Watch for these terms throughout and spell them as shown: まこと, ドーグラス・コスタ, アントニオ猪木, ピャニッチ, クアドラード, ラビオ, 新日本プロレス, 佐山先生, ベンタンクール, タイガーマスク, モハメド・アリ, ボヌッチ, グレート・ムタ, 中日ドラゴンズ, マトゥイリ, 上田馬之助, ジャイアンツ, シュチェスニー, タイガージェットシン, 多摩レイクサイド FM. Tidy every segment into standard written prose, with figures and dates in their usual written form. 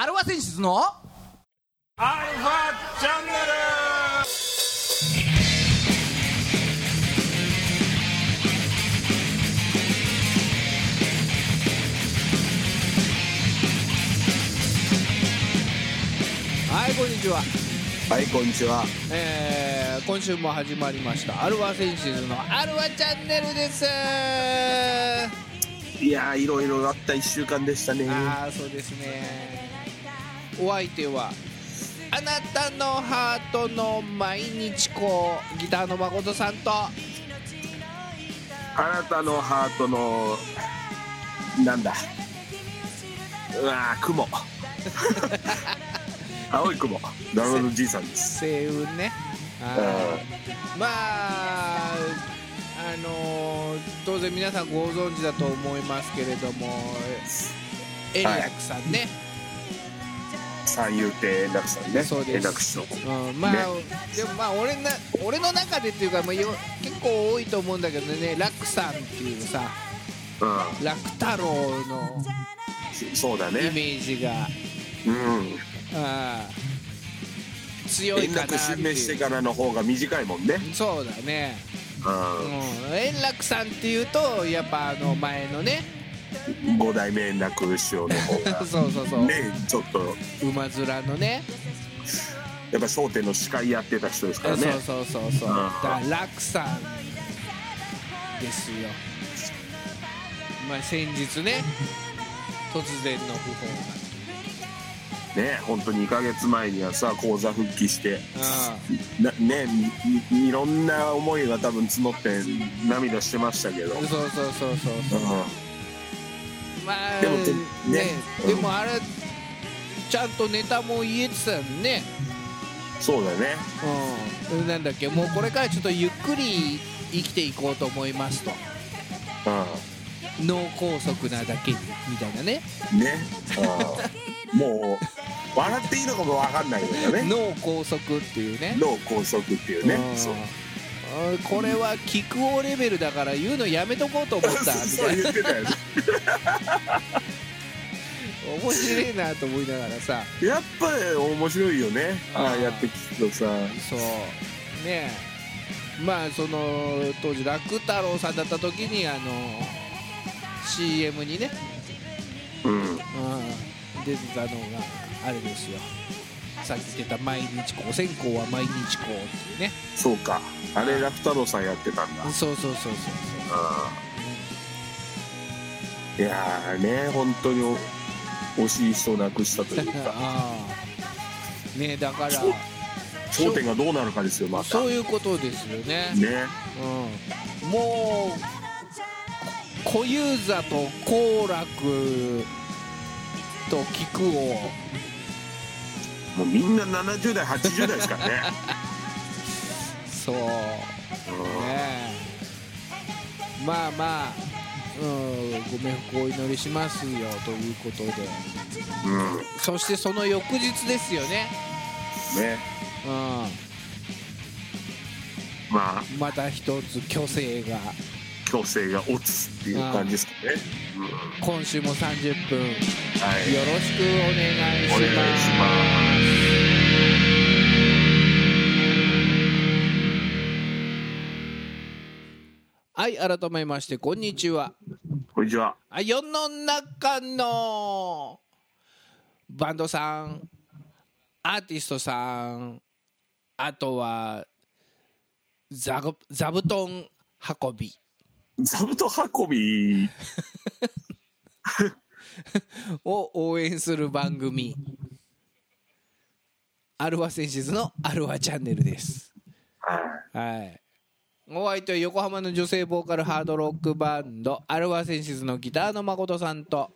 アルファ選出のアルファチャンネル。はい、こんにちは。はい、こんにちは。今週も始まりましたアルファ選出のアルファチャンネルです。いやー、いろいろあった1週間でしたね。ああ、そうですね。お相手はあなたのハートの毎日子ギターの誠さんと、あなたのハートのなんだ、うわー、雲青い雲ダウンのじいさんです。星雲ね。まあ当然皆さんご存知だと思いますけれども、エリアクさんね、はい、三遊亭円楽さんね。そうです、円楽師匠。まあ、ね、でもまあ俺の中でっていうか、まあ、結構多いと思うんだけどね、楽さんっていうさ、楽太郎のそうだね、イメージが、強いかなっていう。円楽襲名してからの方が短いもんね。そうだね。円楽さんっていうとやっぱ前のね、5代目円楽師匠の方がそうね、ちょっと馬面のね、やっぱ笑点の司会やってた人ですからね。そう、だから楽さんですよ。まあ、先日ね、突然の訃報がね、本当に2ヶ月前にはさ、高座復帰してね、いろんな思いが多分募って涙してましたけど、そう、まあ、でもでもあれ、ちゃんとネタも言えてたよね。そうだね。なんだっけ、もうこれからちょっとゆっくり生きていこうと思いますと。脳梗塞なだけにみたいなね。ね。もう笑っていいのかも分かんないけどね。脳梗塞っていうね。脳梗塞っていうね。そう。これは木久扇レベルだから言うのやめとこうと思ったみたいな。そう言ってたよね。面白いなと思いながらさ、やっぱり面白いよね、ああやって聞くとさ。そうね。まあ、その当時楽太郎さんだった時にCM にね、出てたのがあれですよ。さっき言ってた毎日こう、線香は毎日こうっていうね。そうか、あれ楽太郎さんやってたんだ。そう。いやーね、本当に惜しい人を亡くしたというかね。だから焦点がどうなるかですよ。またそういうことですよね。ね、もう小遊三と好楽と木久扇、もうみんな70代80代ですからね。そうね。まあまあ、ご冥福をお祈りしますよということで、そしてその翌日ですよね。ね、まあ、また一つ虚勢が落ちっていう感じですかね。今週も30分、はい、よろしくお願いします。はい、改めましてこんにちは。こんにちは。世の中のバンドさん、アーティストさん、あとは座布団運び。座布団運びを応援する番組、アルファセンシズのアルファチャンネルです。はい。お相手は横浜の女性ボーカルハードロックバンドアルファセンシズのギターの誠さんと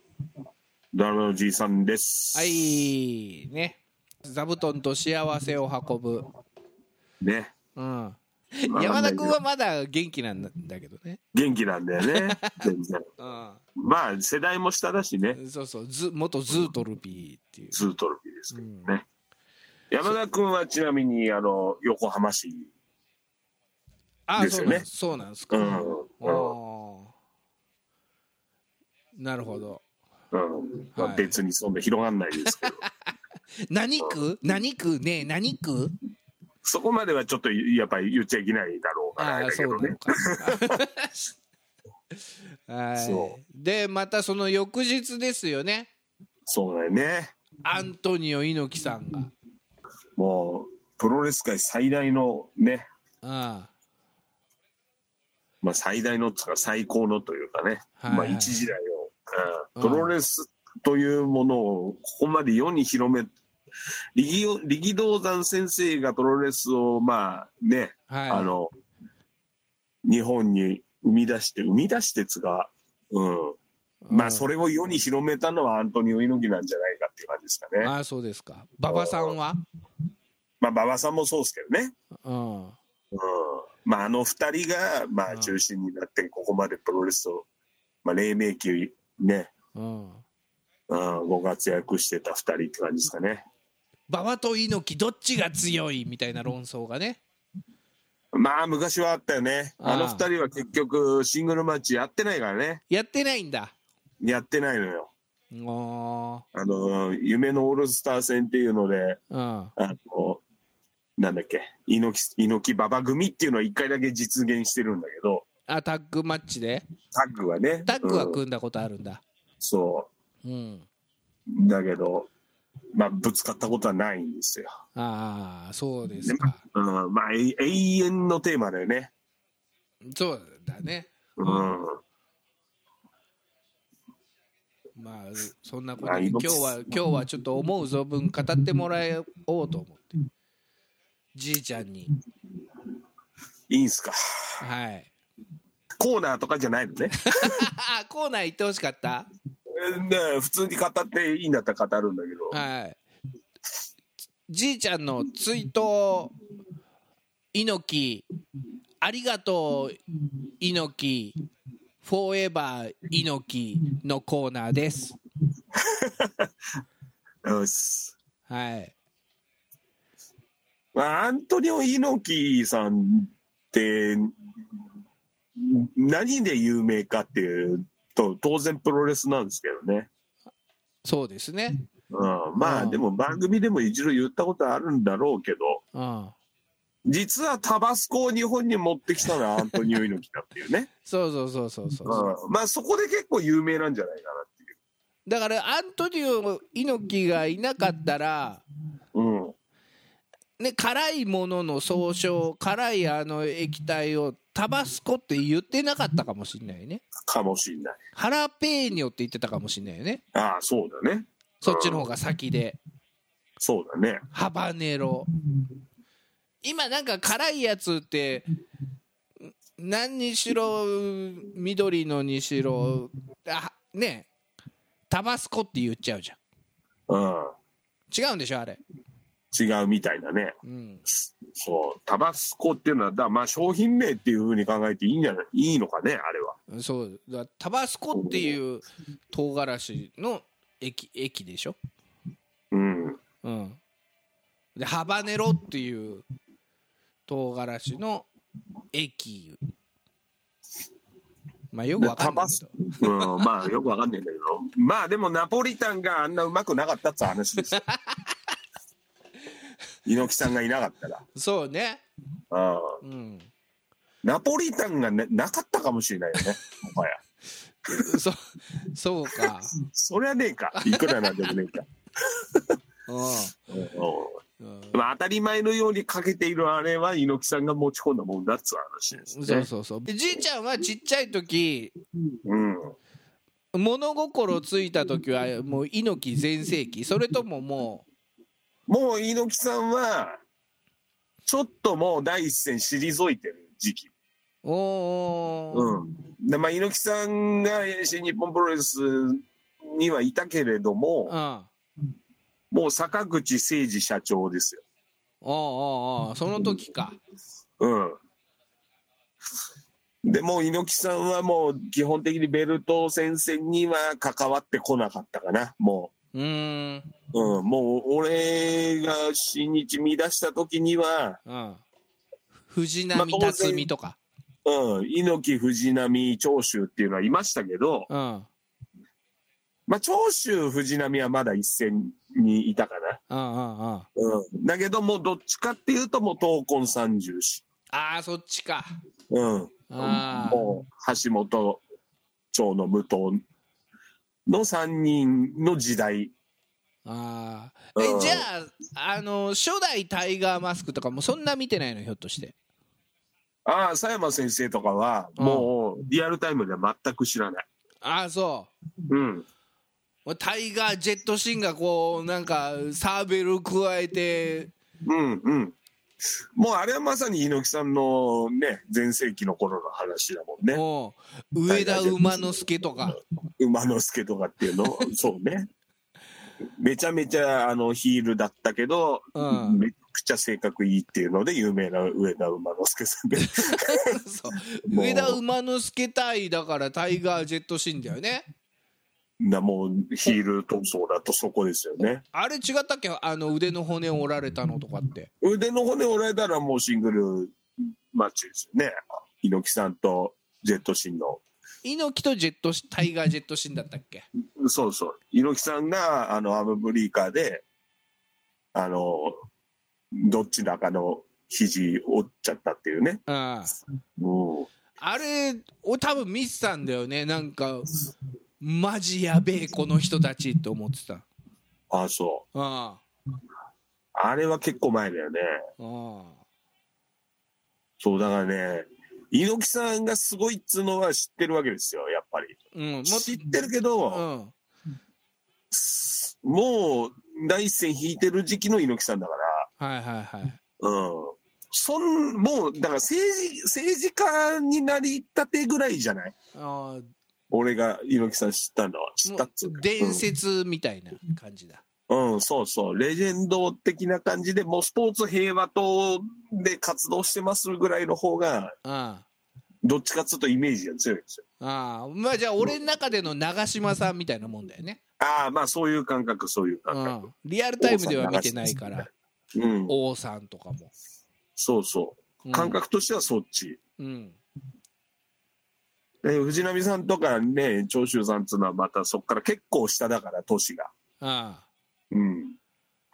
ダルのじいさんです。はい、ね、座布団と幸せを運ぶね。山田君はまだ元気なんだけどね。元気なんだよね。全然。まあ世代も下だしね。そう、元ズートルビーっていう。ズートルビーですけどね。山田君はちなみに横浜市ですよね。そうなんですか。なるほど。まあ、別にそんな広がんないですけど何食う何食うねえ何食うそこまではちょっとやっぱり言っちゃいけないだろうからだけどね。そうでまたその翌日ですよね。そうだよね。アントニオ猪木さんがもうプロレス界最大のね、ああ、まあ最大のっていうか最高のというかね、はいはい、まあ一時代を、うん、プロレスというものをここまで世に広め、力道山先生がプロレスをまあね、はい、日本に生み出してつが、うん、まあそれを世に広めたのはアントニオ猪木なんじゃないかっていう感じですかね。ああそうですか。馬場さんは、まあ馬場さんもそうですけどね。うん。うん。まああの二人がまあ中心になってここまでプロレスを、まあ黎明期ね、うん、ご活躍してた二人って感じですかね。馬場と猪木どっちが強いみたいな論争がね。まあ昔はあったよね。あの二人は結局シングルマッチやってないからね。やってないんだ。やってないのよ。夢のオールスター戦っていうので、なんだっけ、猪木馬場組っていうのは一回だけ実現してるんだけど。あ、タッグマッチで。タッグはね。タッグは組んだことあるんだ。うん、そう、うん。だけど。まあ、ぶつかったことはないんですよ。ああ、そうですか。で、うん、まあ永遠のテーマだよね。そうだね。うん。まあそんなことで今日はちょっと思う存分語ってもらおうと思って。じいちゃんに。いいんすか。はい。コーナーとかじゃないのね。コーナー行ってほしかった。ね、普通に語っていいんだったら語るんだけど、はい、じいちゃんの追悼猪木ありがとう猪木フォーエバー猪木のコーナーですよし、はい、まあ、アントニオ猪木さんって何で有名かっていうと当然プロレスなんですけどね。そうですね、うん、まあでも番組でも一度言ったことあるんだろうけど、ああ実はタバスコを日本に持ってきたのはアントニオ猪木だっていうねそうそうそうそうそう、うん、まあそこで結構有名なんじゃないかなっていう。だからアントニオ猪木がいなかったら、うんね、辛いものの総称、辛いあの液体をタバスコって言ってなかったかもしれないね。かもしれない。ハラペーニョって言ってたかもしれないよね。ああそうだね。そっちの方が先で。そうだね。ハバネロ。今なんか辛いやつって何にしろ緑のにしろねえタバスコって言っちゃうじゃん。うん。違うんでしょあれ。違うみたいなね、うん、そうタバスコっていうのはだ、まあ、商品名っていうふうに考えていいんじゃない、いいのかねあれは。そうだタバスコっていう唐辛子の 液でしょ、うんうん、でハバネロっていう唐辛子の液、まあよくわかんないけど、うん、まあよくわかんないんだけどまあでもナポリタンがあんなうまくなかったって話ですよ猪木さんがいなかったら。そうね、あ、うん、ナポリタンが、ね、なかったかもしれないよねもはやそうかそりゃねえかいくらなんでもねえかまあ当たり前のようにかけているあれは猪木さんが持ち込んだもんだっつう話ですね。そうそうそう。でじいちゃんはちっちゃい時、うん、物心ついた時はもう猪木全盛期、それとももう猪木さんはちょっともう第一線退いてる時期。おー、うん、でまあ猪木さんが新日本プロレスにはいたけれども、ああもう坂口誠二社長ですよ。ああああその時か。うんでもう猪木さんはもう基本的にベルト戦線には関わってこなかったかなもう。うん、もう俺が新日見出した時には、うん、藤波辰巳とか、うん、猪木藤波長州っていうのはいましたけど、うん、まあ、長州藤波はまだ一線にいたかな。ああ、うん、だけどもうどっちかっていうともう闘魂三銃士。ああ、そっちか。うん。あ、もう橋本町の武藤の3人の時代。ああ、え、うん、じゃあ、初代タイガーマスクとかもそんな見てないの、ひょっとして。ああ、佐山先生とかはもうリアルタイムでは全く知らない。ああ、そう。うん。タイガージェットシンがこうなんかサーベル加えて、うんうん、もうあれはまさに猪木さんのね全盛期の頃の話だもんね。おう、上田馬之助とか、馬之助とかっていうのそうね、めちゃめちゃヒールだったけど、うん、めちゃくちゃ性格いいっていうので有名な上田馬之助さんでそう上田馬之助対だからタイガージェットシーンだよね。もうヒール闘争だとそこですよね。あれ違ったっけ、腕の骨を折られたのとかって。腕の骨折られたらもうシングルマッチですよね、猪木さんとジェットシンの。猪木とジェットタイガージェットシンだったっけ。そうそう、猪木さんがアームブリーカーでどっちだかの肘折っちゃったっていうね。ああれを多分見てたんだよね、なんかマジやべえこの人たちって思ってた。ああ、そう。ああ、あれは結構前だよね。ああ、そうだからね、猪木さんがすごいっつうのは知ってるわけですよ、やっぱり、うん、知ってるけど、うん、もう第一線引いてる時期の猪木さんだから。はいはいはい、うん、もうだから政治家になりたてぐらいじゃない。ああ、俺が猪木さん知ったのは、知ったっつうか、伝説みたいな感じだ。うん、うん、そうそう、レジェンド的な感じで、もうスポーツ平和党で活動してますぐらいの方が、ああ、どっちかっつうとイメージが強いんですよ。ああ、まあじゃあ俺の中での長嶋さんみたいなもんだよね。ああ、まあそういう感覚、そういう感覚。リアルタイムでは見てないから、うん、王さんとかも。そうそう、感覚としてはそっち。うん、うん、藤波さんとかね、長州さんっていうのはまたそこから結構下だから、年が。ああ、うん、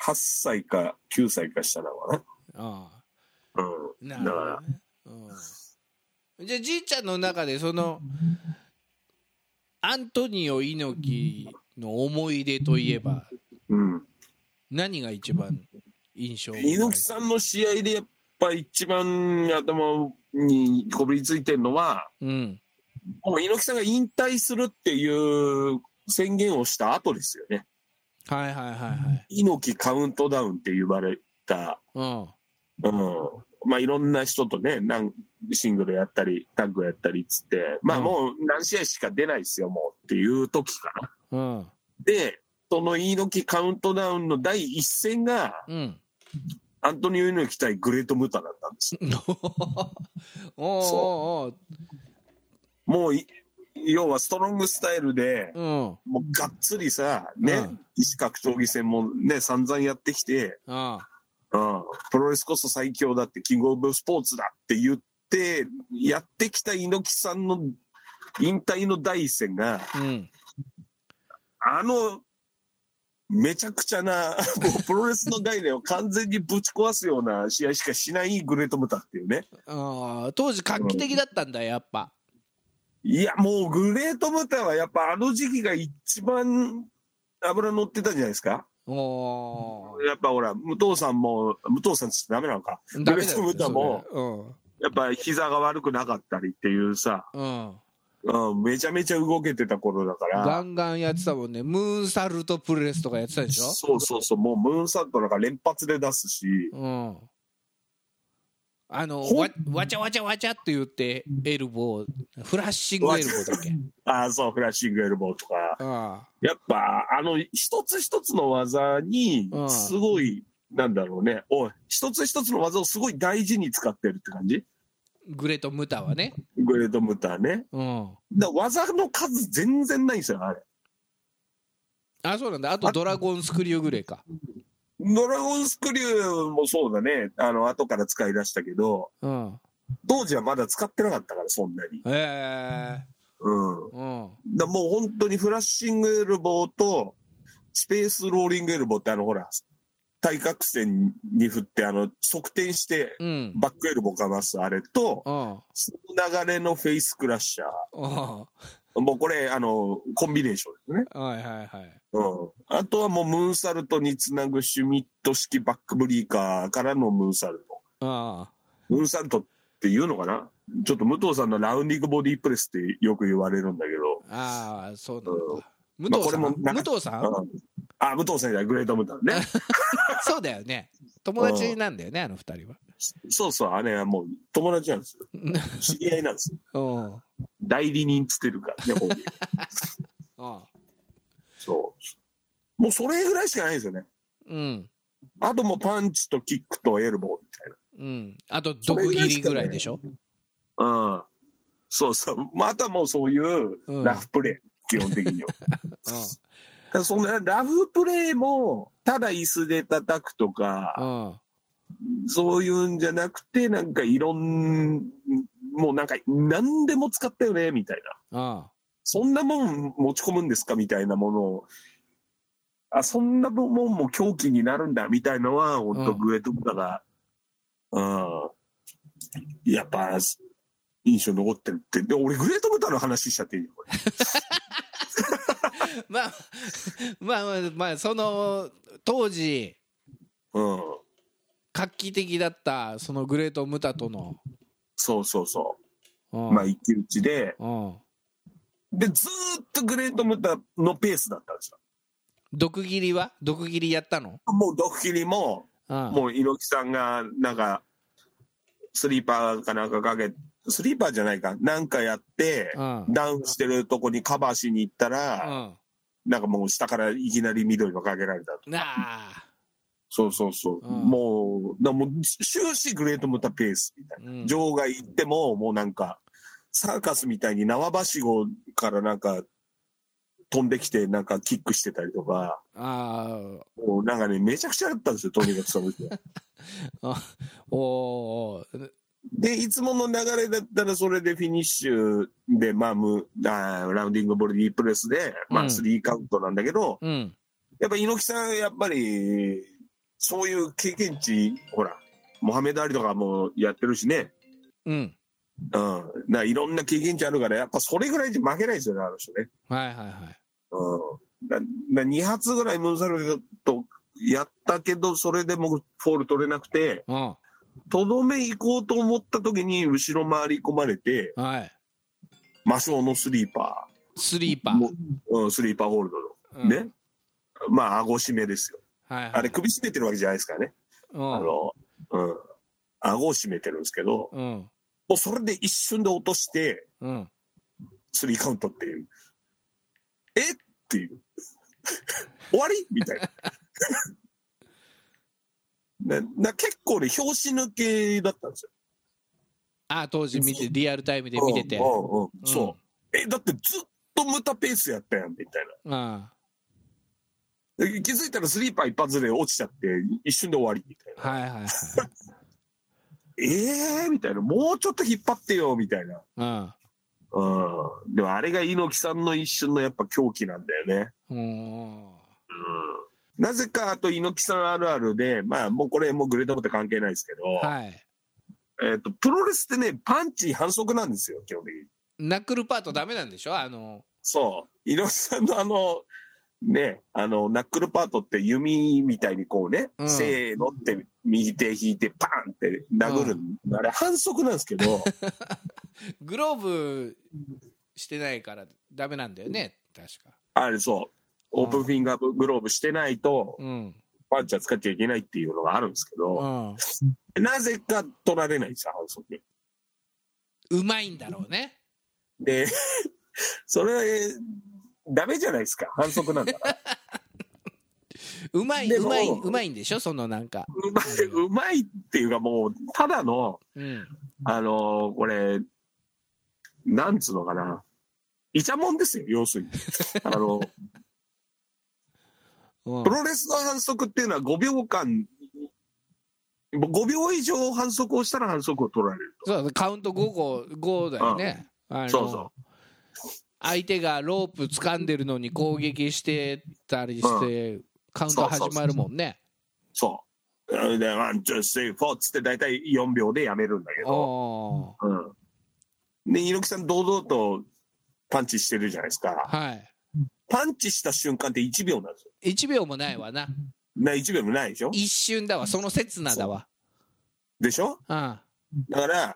8歳か9歳か下だわな。ああ、うん、なるほど、ね、だから、うん、じゃあじいちゃんの中でそのアントニオ猪木の思い出といえば、うん、何が一番印象深い？猪木さんの試合でやっぱ一番頭にこびりついてるのは、うん、もう猪木さんが引退するっていう宣言をした後ですよね。はいはいはいはい。猪木カウントダウンって言われた。うん。うん。まあいろんな人とね、シングルやったりタッグやったりっつって、まあもう何試合しか出ないですよもうっていう時かな。うん。で、その猪木カウントダウンの第一戦が、うん、アントニオ猪木対グレートムタだったんです。おーおー。もう要はストロングスタイルで、うん、もうがっつりさ、ね、うん、異種格闘技戦もね散々やってきて、ああ、うん、プロレスこそ最強だって、キングオブスポーツだって言ってやってきた猪木さんの引退の第一戦が、うん、めちゃくちゃなプロレスの概念を完全にぶち壊すような試合しかしないグレートムタっていうね。あ、当時画期的だったんだ、やっぱ。いや、もうグレートムタはやっぱあの時期が一番脂乗ってたんじゃないですか。お、やっぱほら、武藤さんも、武藤さんってダメなのか、グレートムタも、うん、やっぱ膝が悪くなかったりっていうさ、うんうん、めちゃめちゃ動けてた頃だから、ガンガンやってたもんね。ムーンサルトプレスとかやってたでしょ。そうそうそう、もうムーンサルトなんか連発で出すし、うん、わちゃわちゃわちゃって言ってエルボー、フラッシングエルボーだっけ。ああ、そう、フラッシングエルボーとか。ああ、やっぱ一つ一つの技にすごい、なんだろうね、一つ一つの技をすごい大事に使ってるって感じ。グレートムタはね、グレートムタね、うん、だ技の数全然ないんですよ、あれ。あ、そうなんだ。あとドラゴンスクリューぐらいか。ドラゴンスクリューもそうだね、後から使い出したけど、うん、当時はまだ使ってなかったから、そんなに。うん、うん、だもう本当にフラッシングエルボーとスペースローリングエルボーって、あのほら対角線に振ってあの側転してバックエルボーかます、うん、あれと、うん、その流れのフェイスクラッシャー、うん、もうこれあのコンビネーションですね、はいはいはい、うん、あとはもうムーンサルトにつなぐシュミット式バックブリーカーからのムーンサルト、あムーンサルトっていうのかな、ちょっと武藤さんのラウンディングボディプレスってよく言われるんだけど、ああそうなんだ、うん、武藤さん、うん、あ武藤さんじゃない、グレートムータンねそうだよね、友達なんだよね、うん、あの二人はそうそう、あれはもう友達なんですよ知り合いなんですよ代理人つってるからねああそうもうそれぐらいしかないんですよね、うん、あともうパンチとキックとエルボーみたいな、うん、あと毒斬りぐらいでしょ、うん、そうそう、またもうそういうラフプレー、うん、基本的には、うん、そのラフプレーもただ椅子で叩くとか、うん、そういうんじゃなくて、なんかいろんもうなんか何でも使ったよねみたいな、うん、そんなもん持ち込むんですかみたいなものを、あそんなもんも狂気になるんだみたいなのは本当グレートムータンが、うん、やっぱ印象残ってるって。で俺グレートムータンの話しちゃっていいよこれ、まあ、まあその当時、うん、画期的だったそのグレートムータンとのそうそうそう、うん、まあ一騎打ちで、うん、でずっとグレートムータンのペースだったんですよ。毒斬りやったの？もう毒斬りもああもう猪木さんがなんかスリーパーかなんかかけスリーパーじゃないかなんかやってああダウンしてるとこにカバーしに行ったらああなんかもう下からいきなり緑をかけられたとかあそうそうそうああもう終始グレートムータペースみたいな、うん、場外行ってももうなんかサーカスみたいに縄ばしごからなんか飛んできてなんかキックしてたりとかあもうなんかねめちゃくちゃだったんですよとにかくその時はおでいつもの流れだったらそれでフィニッシュで、まあ、ラウンディングボディプレスで、まあ、3カウントなんだけど、うん、やっぱ猪木さんやっぱりそういう経験値ほらモハメド・アリとかもやってるしね、うんうん、だいろんな経験値あるからやっぱそれぐらいじゃ負けないですよねあの人ねはいはいはい、うん、だ2発ぐらいムーンサルトやったけどそれでもフォール取れなくてとどめ行こうと思った時に後ろ回り込まれて、はい、魔性のスリーパーホールドの、うん、ねまあ顎締めですよ、はいはい、あれ首締めてるわけじゃないですからねうん、顎を締めてるんですけど、うんもうそれで一瞬で落として、うん、スリーカウントっていうえっていう終わりみたいな結構ね拍子抜けだったんですよあ当時見てリアルタイムで見てて、うんうんうん、そうえだってずっとムタペースやったやんみたいな、うん、気づいたらスリーパー一発で落ちちゃって一瞬で終わりみたいなはいはいはいみたいなもうちょっと引っ張ってよみたいな、うんうん、でもあれが猪木さんの一瞬のやっぱ狂気なんだよねうんなぜかあと猪木さんあるあるでまあもうこれもうグレートムータン関係ないですけど、はいプロレスってねパンチ反則なんですよ基本的にナックルパートダメなんでしょそう猪木さんのね、ナックルパートって弓みたいにこうね、うん、せーのって右手引いてパーンって殴る、うん、あれ反則なんですけどグローブしてないからダメなんだよね確かあれそうオープンフィンガーグローブしてないと、うん、パンチは使っちゃいけないっていうのがあるんですけど、うん、なぜか取られないんですよ反則にうまいんだろうねでそれダメじゃないですか反則なんだからうまいんでしょそのなんかうまいっていうかもうただの、うん、これなんつうのかなイチャモンですよ要するにプロレスの反則っていうのは5秒以上反則をしたら反則を取られるとそうカウント5だよね、うん、そうそう相手がロープ掴んでるのに攻撃してたりしてカウント始まるもんね。そうそうそうそう。でワンツースリーフォーつって大体4秒でやめるんだけど、うん、で猪木さん堂々とパンチしてるじゃないですか。はい。パンチした瞬間って1秒なんですよ。1秒もないわな。1秒もないでしょ。一瞬だわ。その刹那だわ。でしょ。うん。だからあ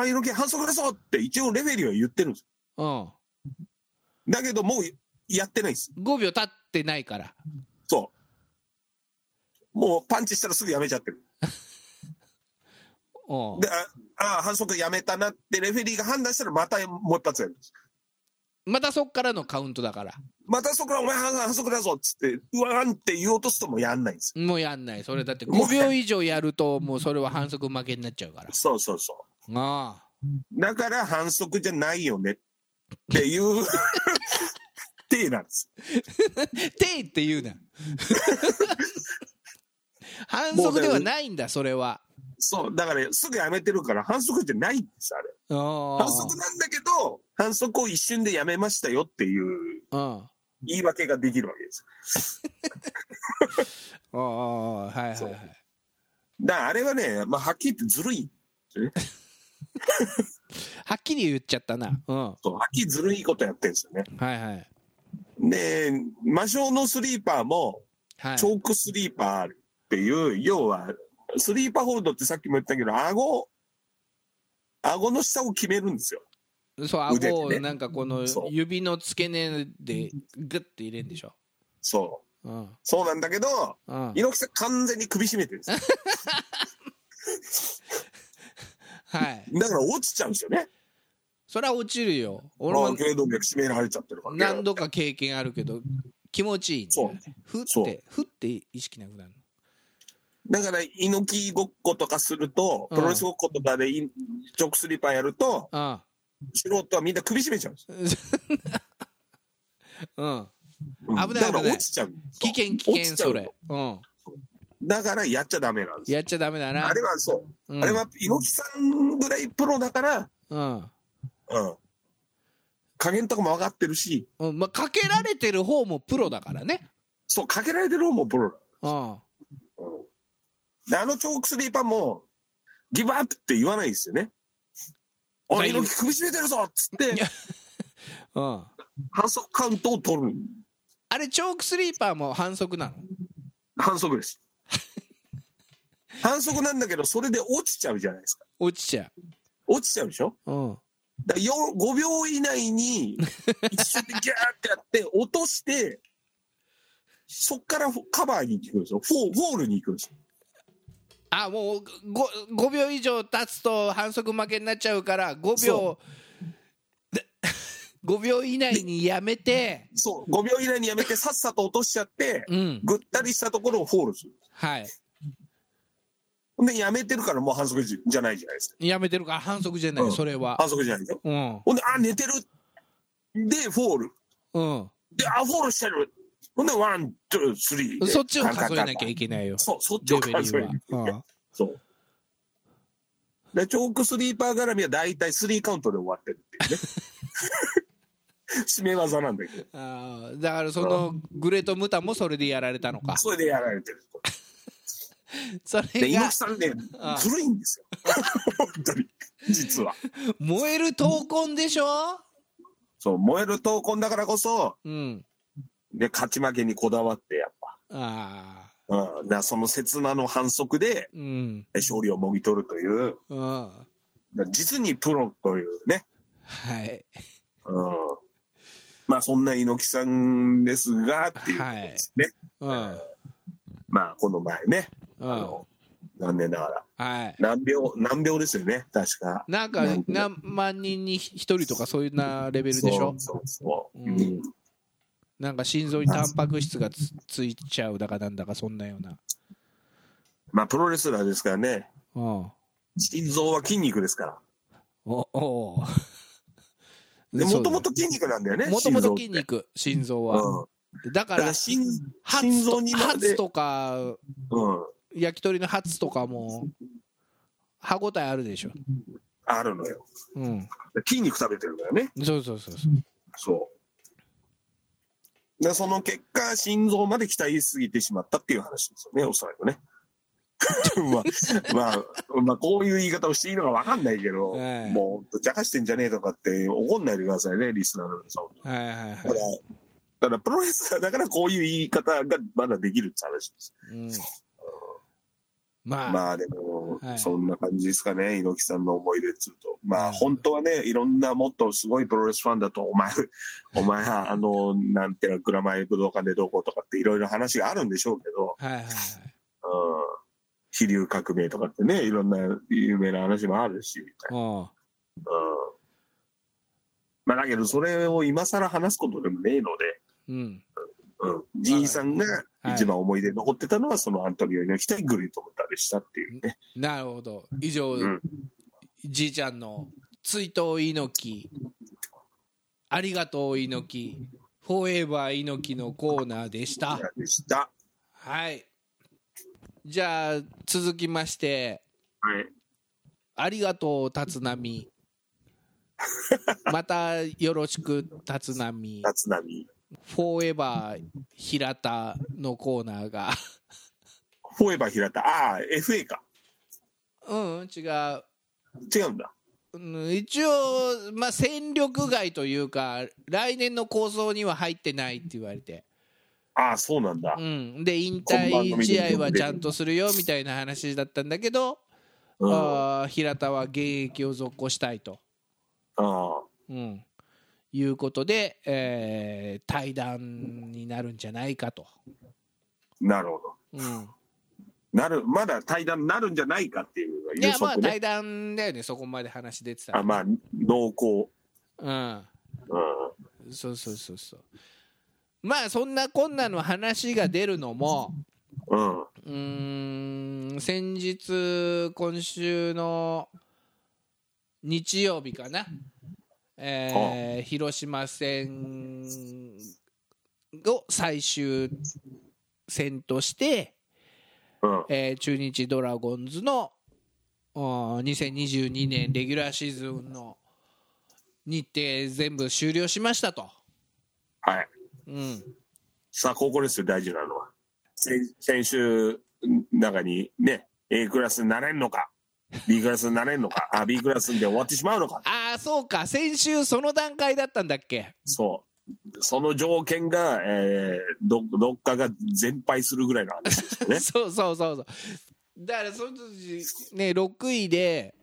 あ猪木反則だぞって一応レフェリーは言ってるんですよ。うん。だけどもうやってないです。5秒経ってないから。そう。もうパンチしたらすぐやめちゃってる。おう。で、ああ反則やめたなってレフェリーが判断したらまたもう一発やるんです。またそっからのカウントだから。またそっからお前反則だぞっつってうわんって言おうとするともうやんないんですよ。もうやんない。それだって5秒以上やるともうそれは反則負けになっちゃうから。そうそうそう。ああ。だから反則じゃないよねっていう手なんです。手って言うな。反則ではないんだそれは。そうだからすぐやめてるから反則じゃないんですあれ。反則なんだけど反則を一瞬でやめましたよっていう言い訳ができるわけです。ああはいはいはい。だからあれはね、まあ、はっきり言ってずるいね。はっきり言っちゃったな。うん。そう、はっきりずるいことやってるんですよね。はいはい。で魔性のスリーパーも、はい、チョークスリーパーあるっていう要は。スリーパーホールドってさっきも言ったけど顎の下を決めるんですよ。そう顎をなんかこの指の付け根でグッて入れるんでしょ。そう、うん、そうなんだけど、うん、猪木さん完全に首絞めてるんですはいだから落ちちゃうんですよね。それは落ちるよ。俺も頸動脈締められちゃってるから何度か経験あるけど気持ちいいんだよね。ふって意識なくなる。だから猪木ごっことかするとプロレスごっことかでチョークスリーパーやると素人はみんな首絞めちゃうんです、うん、危ない危ない。だから落ちちゃう。危険危険それ、うん、だからやっちゃダメなんです。やっちゃダメだなあれは。そう、うん、あれは猪木さんぐらいプロだから、うんうん、加減とかも分かってるし、うんまあ、かけられてる方もプロだからね。そうかけられてる方もプロだからあのチョークスリーパーもギブアップって言わないですよね。おい猪木首絞めてるぞっつって、うん、反則カウントを取る。あれチョークスリーパーも反則なの？反則です反則なんだけどそれで落ちちゃうじゃないですか。落ちちゃうでしょ、うん、だから5秒以内に一瞬でギャーってやって落としてそっからカバーに行くんですよ。フォールに行くんですよ。あもう 5秒以上経つと反則負けになっちゃうから5秒以内にやめて。そう5秒以内にやめてさっさと落としちゃって、うん、ぐったりしたところをフォールする。はいでやめてるからもう反則じゃないじゃないですか。やめてるから反則じゃない、うん、それは反則じゃないよ、うん、ほんであ寝てるでフォール、うん、であフォールしてるほんでワン、ツー、スリー。そっちを数えなきゃいけないよ。そう、そっちを数えなきゃいけない。そう。で、チョークスリーパー絡みは大体3カウントで終わってるっていうね。締め技なんだけど。ああ、だからそのグレートムタもそれでやられたのか。それでやられてる。それがで猪木さんね、古いんですよ。本当に、実は。燃える闘魂でしょ？そう、燃える闘魂だからこそ、うん。で勝ち負けにこだわってやっぱあ、うん、だその刹那の反則で、うん、勝利をもぎ取るという、うん、実にプロというね、はいうん、まあそんな猪木さんですがっていうことですね、はいうん、まあこの前ね、うん、残念ながら、はい、難病ですよね確かなんか何万人に1人とかそういうなレベルでしょ。そうそうそう、うんうんなんか心臓にタンパク質がついちゃうだかなんだかそんなような。まあプロレスラーですからね。うん。心臓は筋肉ですから。お。でもともと筋肉なんだよね。もともと筋肉心臓は。うん、だから心臓にまでハツとか、うん、焼き鳥のハツとかも歯応えあるでしょ。あるのよ。うん。筋肉食べてるからね。そうそうそうそう。そう。で、その結果、心臓まで鍛えすぎてしまったっていう話ですよね、おそらくね。まあこういう言い方をしていいのか分かんないけど、もう邪魔してんじゃねえとかって怒んないでくださいね、リスナーの皆さん。だからプロレスラーだからこういう言い方がまだできるって話です。まあでも、そんな感じですかね、猪木さんの思い出っつうと。まあ本当はね、いろんなもっとすごいプロレスファンだと、お前はなんていうの、蔵前武道館でどうこうとかっていろいろ話があるんでしょうけど、飛龍革命とかってね、いろんな有名な話もあるしみたいな。まあだけどそれを今更話すことでもねえので、じいさんが一番思い出に残ってたのはそのアントニオ猪木対グレート・ムタでしたっていうね。なるほど。以上、じいちゃんの追悼猪木、ありがとう猪木、フォーエバー猪木のコーナーでした。はい。じゃあ続きまして、ありがとう立浪またよろしく立浪フォーエバー平田のコーナーがフォーエバー平田FA か違うんだ、一応まあ戦力外というか来年の構想には入ってないって言われて、そうなんだ、で引退試合はちゃんとするよみたいな話だったんだけど、平田は現役を続行したいということで、対談になるんじゃないかと。なるほど、まだ対談になるんじゃないかっていう予測、ね、いやまあ対談だよね、そこまで話出てたら、まあ濃厚、そうまあそんなこんなの話が出るのも、先日今週の日曜日かな、広島戦を最終戦として、中日ドラゴンズの2022年レギュラーシーズンの日程全部終了しましたと。さあここですよ大事なのは、先週中にね A クラスになれんのか B クラスになれんのかB クラスで終わってしまうのかそうか、先週その段階だったんだっけ。その条件が、どっかが全敗するぐらいの話ですね。そうだからその時ね6位で、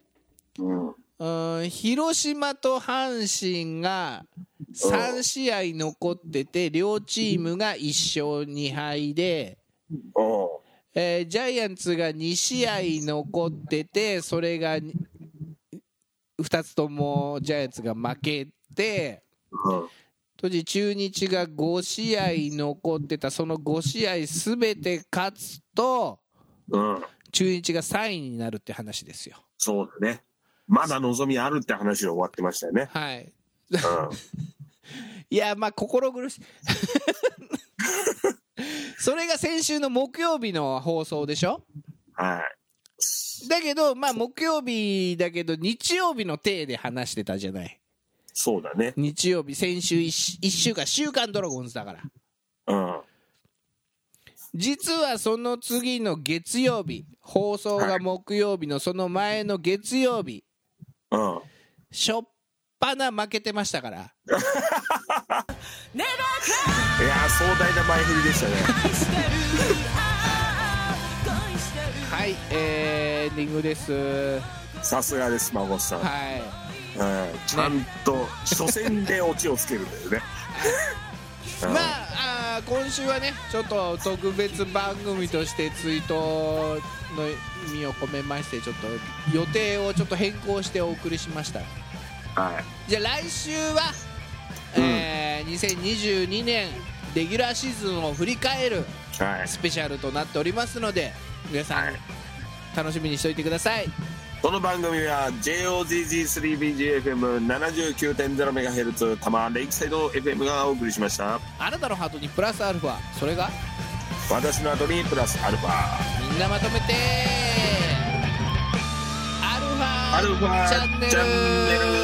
広島と阪神が3試合残ってて、両チームが1勝2敗で、ジャイアンツが2試合残ってて、それが2つともジャイアンツが負けて、当時中日が5試合残ってた、その5試合すべて勝つと、中日が3位になるって話ですよ。そうだね、まだ望みあるって話が終わってましたよね。いやまあ心苦しいそれが先週の木曜日の放送でしょ。だけどまあ木曜日だけど日曜日の体で話してたじゃない。そうだね、日曜日先週 1週間週刊ドラゴンズだから、実はその次の月曜日、放送が木曜日のその前の月曜日、しょっぱな負けてましたからいや壮大な前振りでしたねはい、エンディングです。さすがです孫さん、ちゃんと初戦でオチをつけるんだよね今週はねちょっと特別番組として追悼の意味を込めまして、ちょっと予定をちょっと変更してお送りしました。じゃあ来週は、2022年レギュラーシーズンを振り返るスペシャルとなっておりますので、皆さん、楽しみにしておいてください。この番組は JOZZ3BGFM79.0MHz 多摩レイクサイド FM がお送りしました。あなたのハートにプラスアルファ、それが私の後にプラスアルファ、みんなまとめてアルファチャンネル。